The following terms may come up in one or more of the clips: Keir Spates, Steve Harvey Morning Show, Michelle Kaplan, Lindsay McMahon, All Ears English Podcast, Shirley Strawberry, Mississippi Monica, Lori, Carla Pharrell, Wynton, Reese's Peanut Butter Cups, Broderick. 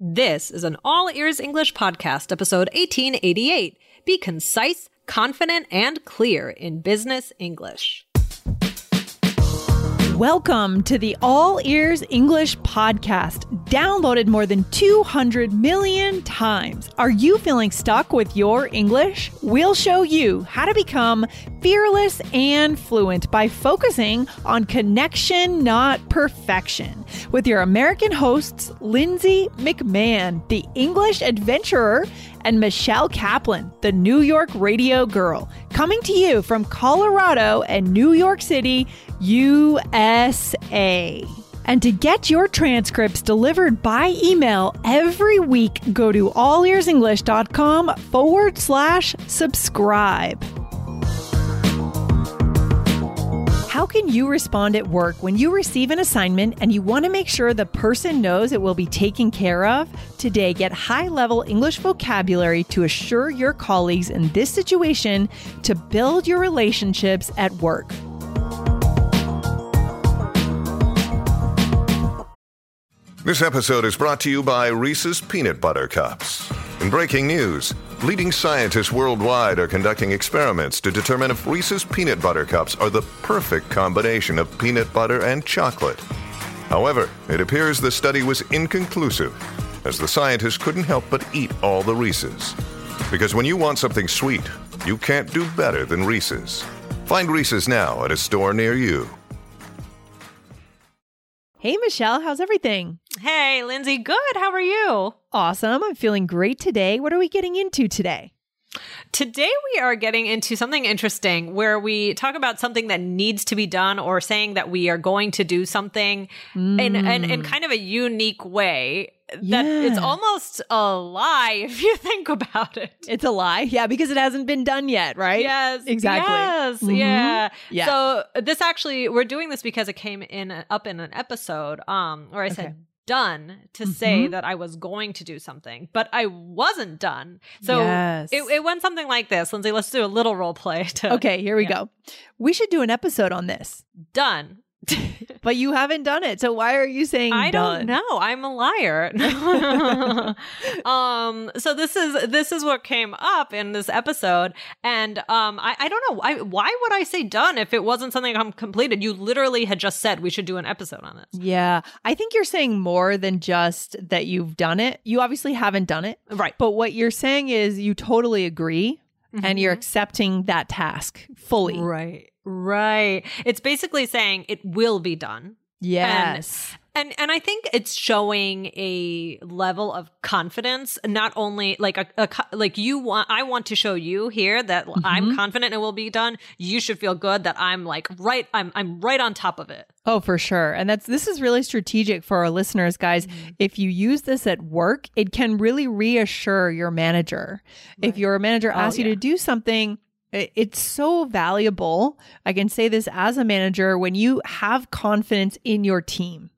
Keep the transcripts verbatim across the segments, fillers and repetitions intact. This is an All Ears English Podcast, episode eighteen eighty-eight. Be concise, confident, and clear in business English. Welcome to the All Ears English Podcast, downloaded more than two hundred million times. Are you feeling stuck with your English? We'll show you how to become fearless and fluent by focusing on connection, not perfection. With your American hosts, Lindsay McMahon, the English adventurer, and Michelle Kaplan, the New York radio girl, coming to you from Colorado and New York City, U S A. And to get your transcripts delivered by email every week, go to all ears english dot com forward slash subscribe. How can you respond at work when you receive an assignment and you want to make sure the person knows it will be taken care of? Today, get high-level English vocabulary to assure your colleagues in this situation to build your relationships at work. This episode is brought to you by Reese's Peanut Butter Cups. In breaking news, leading scientists worldwide are conducting experiments to determine if Reese's Peanut Butter Cups are the perfect combination of peanut butter and chocolate. However, it appears the study was inconclusive, as the scientists couldn't help but eat all the Reese's. Because when you want something sweet, you can't do better than Reese's. Find Reese's now at a store near you. Hey, Michelle, how's everything? Hey, Lindsay, good. How are you? Awesome. I'm feeling great today. What are we getting into today? Today, we are getting into something interesting where we talk about something that needs to be done or saying that we are going to do something mm. in, in, in kind of a unique way. That yeah. It's almost a lie if you think about it. It's a lie. Yeah, because it hasn't been done yet, right? Yes. Exactly. Yes. Mm-hmm. Yeah. yeah. So this actually, we're doing this because it came in up in an episode um, where I okay. said, done to mm-hmm. say that I was going to do something, but I wasn't done. So yes. it, it went something like this. Lindsay, let's do a little role play. To, okay, here we yeah. go. We should do an episode on this. Done. But you haven't done it. So why are you saying I done? Don't know. I'm a liar. um, so this is this is what came up in this episode. And um, I, I don't know. I, why would I say done if it wasn't something I'm completed? You literally had just said we should do an episode on this. Yeah. I think you're saying more than just that you've done it. You obviously haven't done it. Right. But what you're saying is you totally agree. Mm-hmm. And you're accepting that task fully. Right. Right. It's basically saying it will be done. Yes. And, and and I think it's showing a level of confidence, not only like a, a like you want, I want to show you here that mm-hmm. I'm confident it will be done. You should feel good that I'm like, right, I'm I'm right on top of it. Oh, for sure. And that's this is really strategic for our listeners, guys. Mm-hmm. If you use this at work, it can really reassure your manager. Right. If your manager asks oh, yeah. you to do something, it's so valuable. I can say this as a manager, when you have confidence in your team.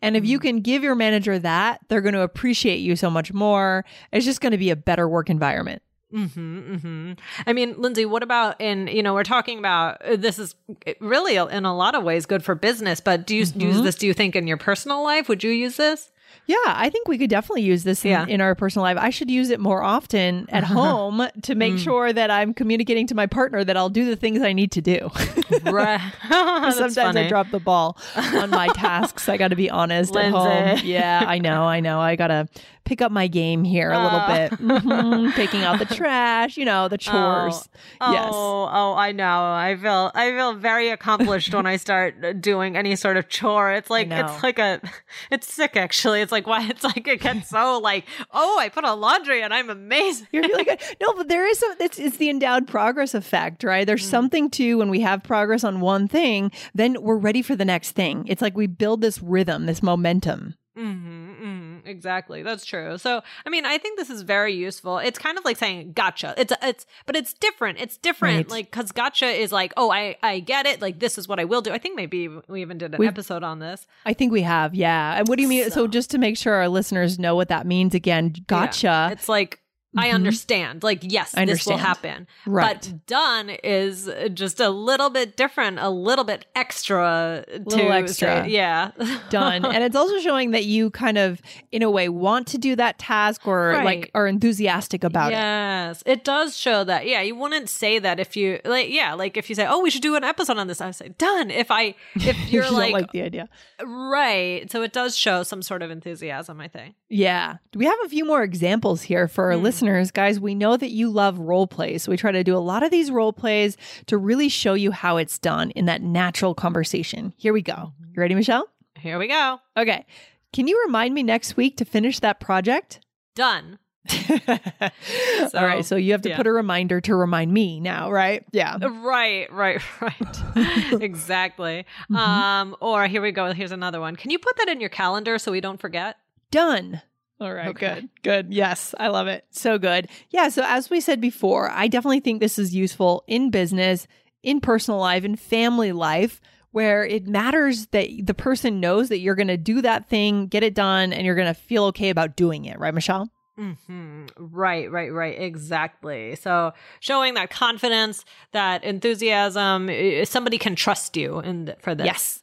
And if you can give your manager that, they're going to appreciate you so much more. It's just going to be a better work environment. Mm-hmm, mm-hmm. I mean, Lindsay, what about in, you know, we're talking about this is really in a lot of ways good for business, but do you mm-hmm. use this, do you think, in your personal life? Would you use this? Yeah, I think we could definitely use this in, yeah. in our personal life. I should use it more often at home to make mm. sure that I'm communicating to my partner that I'll do the things I need to do. Right. Sometimes funny. I drop the ball on my tasks. I got to be honest, Lindsay. At home. Yeah, I know, I know. I got to pick up my game here a little uh. bit. Mm-hmm. Taking out the trash, you know, the chores. Oh. Yes. Oh, oh, I know. I feel I feel very accomplished when I start doing any sort of chore. It's like it's like a it's sick actually. It's like why it's like it gets so like, oh, I put on laundry and I'm amazing. You're really good. No, but there is some it's, it's the endowed progress effect, right? There's mm. something to when we have progress on one thing, then we're ready for the next thing. It's like we build this rhythm, this momentum. Mm-hmm, mm-hmm, exactly. That's true. So, I mean, I think this is very useful. It's kind of like saying gotcha. It's it's, but it's different. It's different, right. Like because gotcha is like, oh, I I get it. Like this is what I will do. I think maybe we even did an We've, episode on this. I think we have. Yeah. And what do you mean? So, so just to make sure our listeners know what that means again, gotcha. Yeah. It's like. Mm-hmm. I understand. Like, yes, understand. This will happen. Right. But done is just a little bit different, a little bit extra. A little to extra. Say, yeah. Done. And it's also showing that you kind of, in a way, want to do that task or right. like are enthusiastic about yes. it. Yes. It does show that. Yeah. You wouldn't say that if you, like, yeah, like if you say, oh, we should do an episode on this. I would say, done. If I, if you're you like, don't like the idea. Right. So it does show some sort of enthusiasm, I think. Yeah. We have a few more examples here for our mm. listeners. Guys, we know that you love role plays. So we try to do a lot of these role plays to really show you how it's done in that natural conversation. Here we go. You ready, Michelle? Here we go. Okay. Can you remind me next week to finish that project? Done. So, all right. So you have to yeah. put a reminder to remind me now, right? Yeah. Right, right, right. Exactly. Mm-hmm. Um, or here we go. Here's another one. Can you put that in your calendar so we don't forget? Done. All right. Okay. Good. Good. Yes. I love it. So good. Yeah. So as we said before, I definitely think this is useful in business, in personal life, in family life, where it matters that the person knows that you're going to do that thing, get it done, and you're going to feel okay about doing it. Right, Michelle? Mm-hmm. Right, right, right. Exactly. So showing that confidence, that enthusiasm, somebody can trust you in th- for this. Yes.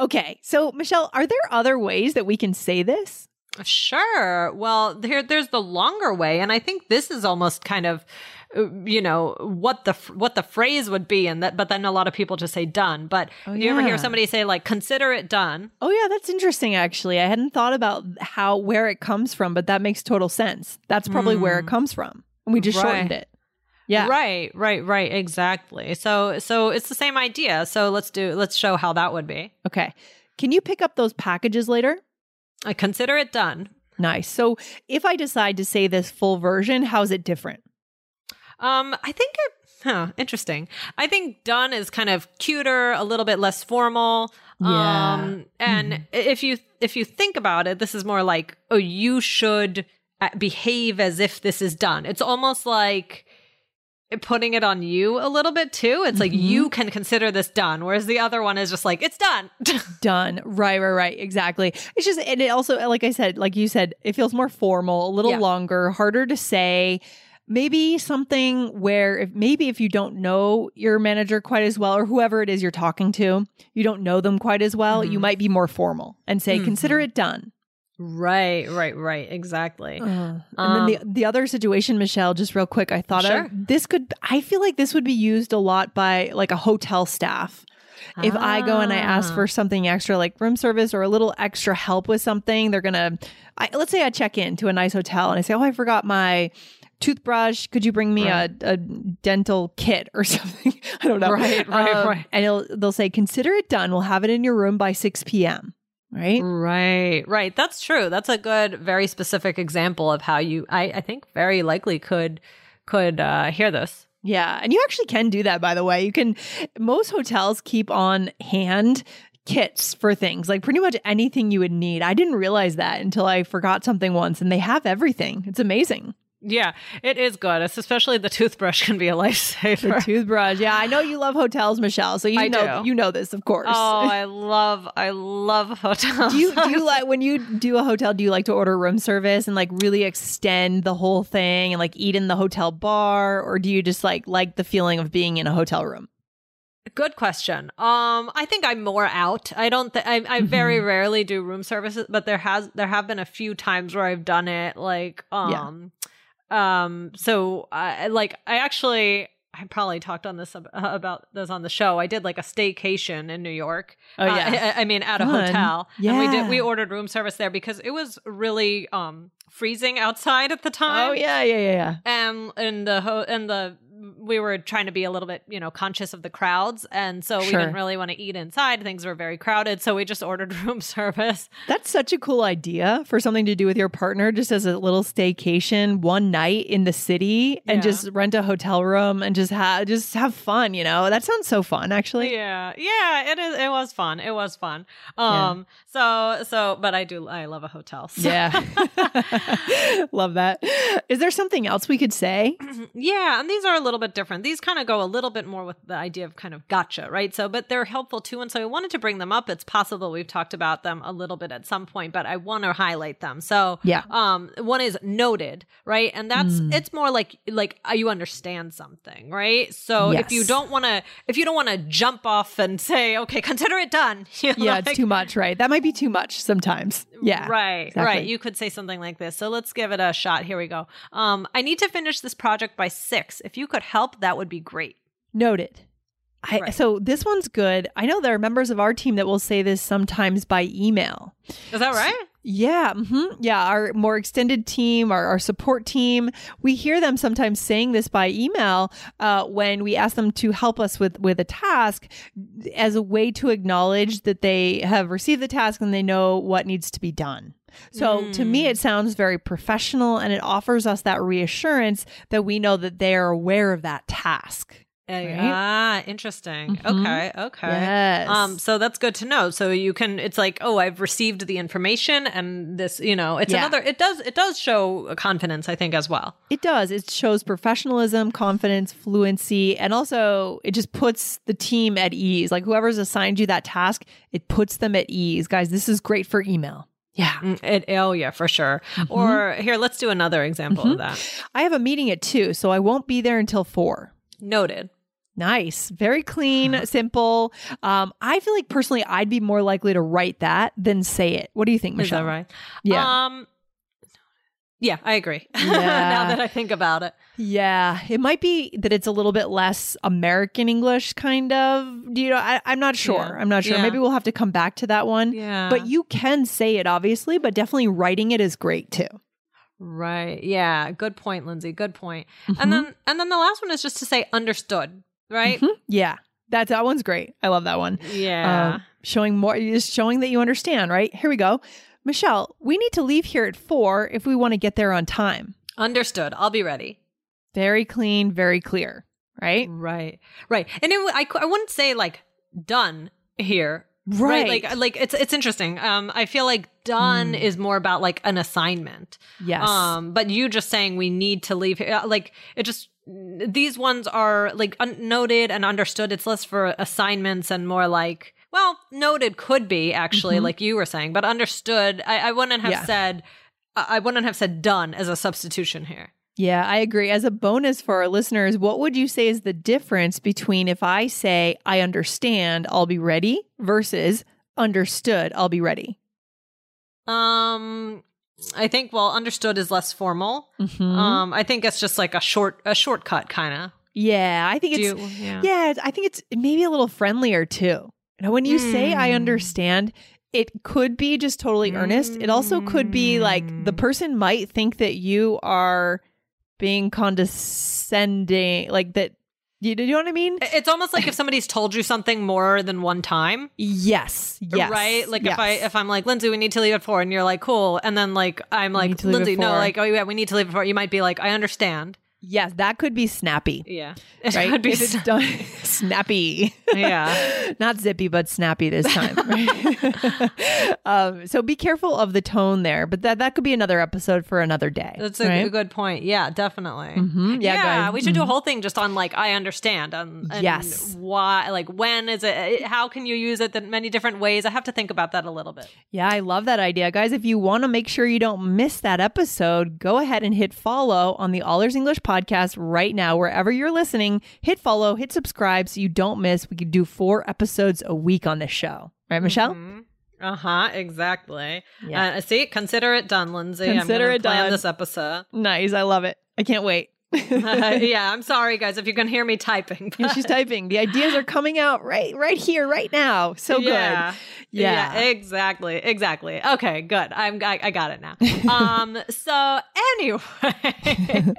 Okay. So, Michelle, are there other ways that we can say this? Sure. Well, here, there's the longer way. And I think this is almost kind of, you know, what the what the phrase would be. And that, but then a lot of people just say done. But oh, you yeah. ever hear somebody say, like, consider it done? Oh, yeah. That's interesting, actually. I hadn't thought about how where it comes from, but that makes total sense. That's probably mm. where it comes from. And we just right. shortened it. Yeah. Right, right, right. Exactly. So, so it's the same idea. So let's do, let's show how that would be. Okay. Can you pick up those packages later? I consider it done. Nice. So if I decide to say this full version, how's it different? Um, I think it, huh, interesting. I think done is kind of cuter, a little bit less formal. Yeah. Um, and mm-hmm. if you, if you think about it, this is more like, oh, you should behave as if this is done. It's almost like putting it on you a little bit too. It's like, mm-hmm. you can consider this done. Whereas the other one is just like, it's done. Done. Right, right, right. Exactly. It's just, and it also, like I said, like you said, it feels more formal, a little yeah. longer, harder to say. Maybe something where if, maybe if you don't know your manager quite as well, or whoever it is you're talking to, you don't know them quite as well, mm-hmm. you might be more formal and say, mm-hmm. consider it done. Right, right, right. Exactly. Uh, and um, then the the other situation, Michelle, just real quick, I thought sure. of, this could, I feel like this would be used a lot by like a hotel staff. Ah. If I go and I ask for something extra, like room service or a little extra help with something, they're going to, let's say I check in to a nice hotel and I say, oh, I forgot my toothbrush. Could you bring me right. a, a dental kit or something? I don't know. Right, right, um, right. And it'll, they'll say, consider it done. We'll have it in your room by six p.m. Right? Right. Right. That's true. That's a good, very specific example of how you, I, I think, very likely could could uh, hear this. Yeah. And you actually can do that, by the way. You can, most hotels keep on hand kits for things, like pretty much anything you would need. I didn't realize that until I forgot something once, and they have everything. It's amazing. Yeah, it is good. It's especially the toothbrush can be a lifesaver. The toothbrush. Yeah, I know you love hotels, Michelle. So you I know do. you know this, of course. Oh, I love I love hotels. Do you, do you like when you do a hotel, do you like to order room service and like really extend the whole thing and like eat in the hotel bar, or do you just like like the feeling of being in a hotel room? Good question. Um, I think I'm more out. I don't. Th- I, I very mm-hmm. rarely do room services, but there has there have been a few times where I've done it. Like um. Yeah. Um, so I like, I actually, I probably talked on this ab- about this on the show. I did like a staycation in New York. Oh yeah. Uh, I, I mean, at a Fun. hotel. Yeah. And we did, we ordered room service there because it was really, um, freezing outside at the time. Oh yeah. Yeah. Yeah. yeah. Um, and the, ho- and the, we were trying to be a little bit, you know, conscious of the crowds. And so sure. we didn't really want to eat inside. Things were very crowded. So we just ordered room service. That's such a cool idea for something to do with your partner, just as a little staycation one night in the city and yeah. just rent a hotel room and just have, just have fun, you know? That sounds so fun, actually. Yeah. Yeah, it is. It was fun. It was fun. Um, yeah. So, so, but I do, I love a hotel. So. Yeah. Love that. Is there something else we could say? Yeah. And these are a little bit different. These kind of go a little bit more with the idea of kind of gotcha, right? So, but they're helpful too. And so I wanted to bring them up. It's possible we've talked about them a little bit at some point, but I want to highlight them. So yeah. um, one is noted, right? And that's, mm. it's more like, like uh, you understand something, right? So yes. if you don't want to, if you don't want to jump off and say, okay, consider it done. You know, yeah. Like, it's too much, right? That might be too much sometimes. Yeah. Right. Exactly. Right. You could say something like this. So let's give it a shot. Here we go. Um, I need to finish this project by six. If you could help, that would be great. Noted. I, right. So this one's good. I know there are members of our team that will say this sometimes by email. Is that right? So, yeah. Mm-hmm, yeah. Our more extended team, our, our support team, we hear them sometimes saying this by email uh, when we ask them to help us with, with a task as a way to acknowledge that they have received the task and they know what needs to be done. So mm. to me, it sounds very professional and it offers us that reassurance that we know that they are aware of that task. Right? Ah, interesting. Mm-hmm. Okay. Okay. Yes. Um, so that's good to know. So you can, it's like, oh, I've received the information and this, you know, it's yeah. another, it does, it does show confidence, I think, as well. It does. It shows professionalism, confidence, fluency, and also it just puts the team at ease. Like whoever's assigned you that task, it puts them at ease. Guys, this is great for email. Yeah. It, oh, yeah, for sure. Mm-hmm. Or here, let's do another example mm-hmm. of that. I have a meeting at two, so I won't be there until four. Noted. Nice. Very clean, simple. Um, I feel like personally, I'd be more likely to write that than say it. What do you think, Michelle? Is that right? Yeah. Um, yeah, I agree. Yeah. Now that I think about it. Yeah. It might be that it's a little bit less American English, kind of. You know, I, I'm not sure. Yeah. I'm not sure. Yeah. Maybe we'll have to come back to that one. Yeah. But you can say it, obviously, but definitely writing it is great, too. Right. Yeah. Good point, Lindsay. Good point. Mm-hmm. And then and then the last one is just to say understood, right? Mm-hmm. Yeah. That's, that one's great. I love that one. Yeah. Um, showing more, just showing that you understand, right? Here we go. Michelle, we need to leave here at four if we want to get there on time. Understood. I'll be ready. Very clean, very clear, right? Right, right. And it, I, I wouldn't say like done here, right? right? Like, like it's it's interesting. Um, I feel like done mm. is more about like an assignment. Yes. Um, but you just saying we need to leave here, like it just. These ones are like un- noted and understood. It's less for assignments and more like. Well, noted could be actually mm-hmm. like you were saying, but understood. I, I wouldn't have yeah. said, I wouldn't have said done as a substitution here. Yeah, I agree. As a bonus for our listeners, what would you say is the difference between if I say, I understand, I'll be ready versus understood, I'll be ready? Um, I think, well, understood is less formal. Mm-hmm. Um, I think it's just like a short, a shortcut kind of. Yeah, I think Do it's, you, yeah. yeah, I think it's maybe a little friendlier too. Now, when you mm. say I understand, it could be just totally earnest. It also could be like the person might think that you are being condescending, like that. You, you know what I mean? It's almost like if somebody's told you something more than one time. Yes. Yes. Right? Like yes. if I, if I'm like, Lindsay, we need to leave at four. And you're like, cool. And then like, I'm like, Lindsay, no, like, oh yeah, we need to leave at four. You might be like, I understand. Yes, that could be snappy. Yeah. It right? could be it's snappy. snappy. Yeah. Not zippy, but snappy this time. Right? um, so be careful of the tone there. But that, that could be another episode for another day. That's a right? good point. Yeah, definitely. Mm-hmm. Yeah, yeah guys. We should mm-hmm. do a whole thing just on like, I understand. On, and yes. Why, like when is it, how can you use it in many different ways? I have to think about that a little bit. Yeah, I love that idea. Guys, if you want to make sure you don't miss that episode, go ahead and hit follow on the All Ears English Podcast right now, wherever you're listening. Hit follow, hit subscribe so you don't miss. We could do four episodes a week on this show. Right, Michelle? Mm-hmm. Uh-huh, exactly. Yeah. Uh, see, consider it done, Lindsay. Consider I'm it plan done. This episode. Nice. I love it. I can't wait. uh, yeah, I'm sorry, guys, if you can hear me typing. But... Yeah, she's typing. The ideas are coming out right right here, right now. So yeah. good. Yeah. yeah, exactly. Exactly. Okay, good. I'm, I, I got it now. um. So anyway,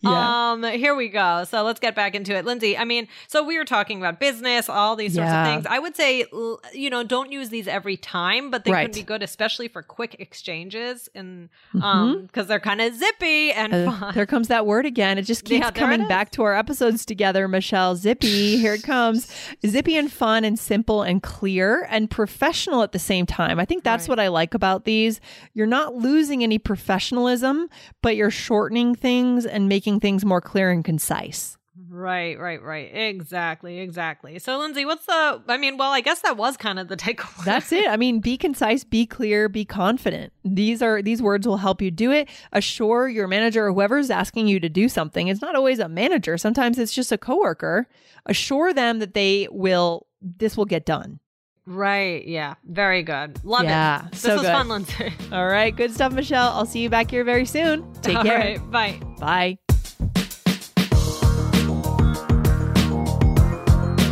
yeah. um, here we go. So let's get back into it. Lindsay, I mean, so we were talking about business, all these sorts yeah. of things. I would say, you know, don't use these every time, but they right. can be good, especially for quick exchanges and because um, mm-hmm. they're kind of zippy and uh, fun. There comes that word again. Again. It just keeps yeah, coming back to our episodes together, Michelle. Zippy, here it comes. Zippy and fun and simple and clear and professional at the same time. I think that's right. what I like about these. You're not losing any professionalism, but you're shortening things and making things more clear and concise. Right, right, right. Exactly, exactly. So, Lindsay, what's the, I mean, well, I guess that was kind of the takeaway. That's it. I mean, be concise, be clear, be confident. These are, these words will help you do it. Assure your manager or whoever's asking you to do something. It's not always a manager. Sometimes it's just a coworker. Assure them that they will, this will get done. Right. Yeah. Very good. Love yeah, it. This so was good. fun, Lindsay. All right. Good stuff, Michelle. I'll see you back here very soon. Take All care. Right, bye. Bye.